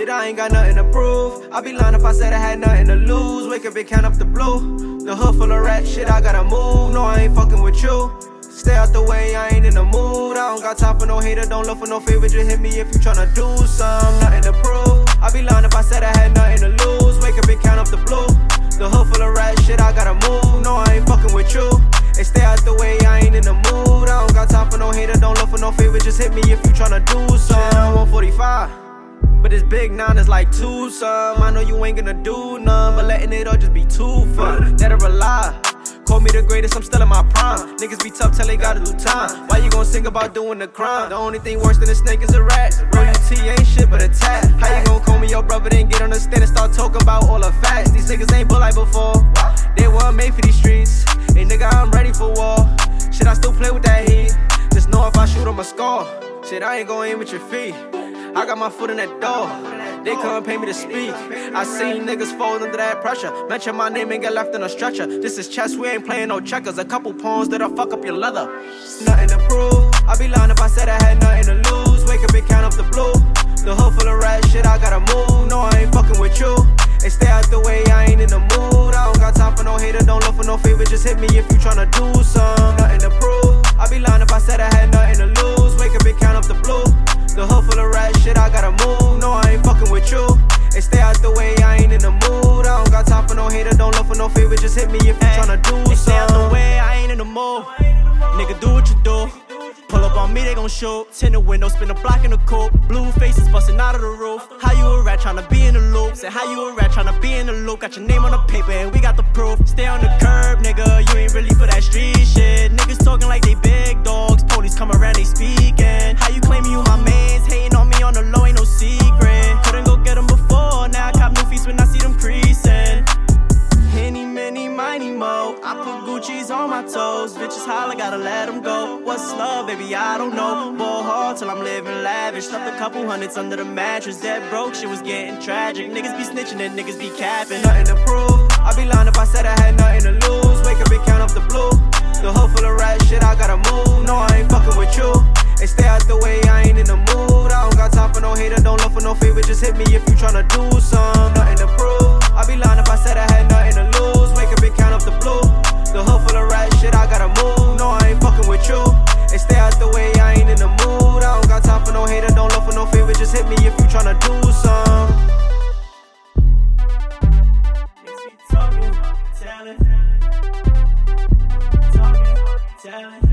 Shit, I ain't got nothing to prove. I'd be lying if I said I had nothing to lose. Wake up and count up the blue. The hood full of rat shit, I gotta move. No, I ain't fucking with you. Stay out the way, I ain't in the mood. I don't got time for no hater, don't look for no favor. Just hit me if you tryna do some. Nothing to prove. I'd be lying if I said I had nothing to lose. Wake up and count up the blue. The hood full of rat shit, I gotta move. No, I ain't fucking with you. And stay out the way, I ain't in the mood. I don't got time for no hater, don't look for no favor. Just hit me if you tryna do some. I'm 145. But this big nine is like two some. I know you ain't gonna do none, but letting it all just be too fun. Dead or alive, call me the greatest, I'm still in my prime. Niggas be tough till they gotta do time. Why you gonna sing about doing the crime? The only thing worse than a snake is a rat. Bro, you T ain't shit but a tat. How you gonna call me your brother, then get on the stand and start talking about all the facts? These niggas ain't bull like before. They weren't made for these streets. Hey nigga, I'm ready for war. Shit, I still play with that heat. Just know if I shoot, I'ma score. Shit, I ain't gon' aim with your feet. I got my foot in that door, they couldn't pay me to speak. I seen niggas fold under that pressure. Mention my name and get left in a stretcher. This is chess, we ain't playing no checkers. A couple pawns that'll fuck up your leather. Nothing to prove, I'd be lying if I said I had nothing to lose. Wake up and count up the blue. The hood full of rat shit, I gotta move. No, I ain't fucking with you. And stay out the way, I ain't in the mood. I don't got time for no hater, don't look for no favor. Just hit me if you tryna do some. Nothing to prove, I'd be lying if I said I had nothing to lose. Wake up and count up the blue. The hood full of rat shit, I gotta move. No, I ain't fucking with you. And stay out the way, I ain't in the mood. I don't got time for no hater, don't look for no favor. Just hit me if you tryna do something. Stay out the way, I ain't in the mood. Nigga, do what you do. Pull up on me, they gon' shoot. Tint the window, spin the block in the coupe. Blue faces bustin' out of the roof. How you a rat tryna be in the loop? Say how you a rat tryna be in the loop? Got your name on the paper and we got the proof. Stay on the curb, nigga, you ain't really for that street shit. Niggas talking like they big dogs. Police come around, they speakin'. How you claiming you my mans? Hating on me on the low, ain't no secret. Couldn't go get them before, now I cop new feast when I see them creasing. Henny, many, mighty mo. I put Gucci's on my toes. Bitches holler, gotta let them go. What's love, baby? I don't know. Ball hard till I'm living lavish. Left a couple hundreds under the mattress. That broke shit was getting tragic. Niggas be snitching and niggas be capping. Nothing to prove. I'd be lying if I said I had nothing to lose. Wake up and count up the blue. The hood full of rat shit, I gotta move. No, I ain't fucking with you. And stay out the way, I ain't in the mood. I don't got time for no hater, don't look for no favor. Just hit me if you tryna do some. Nothing to prove. I'd be lying if I said I had nothing to lose. Wake up and count up the blue. The hood full of rat shit, I gotta move. No, I ain't fucking with you. And stay out the way, I ain't in the mood. I don't got time for no hater, don't look for no favor. Just hit me if you tryna do some. Talking, telling.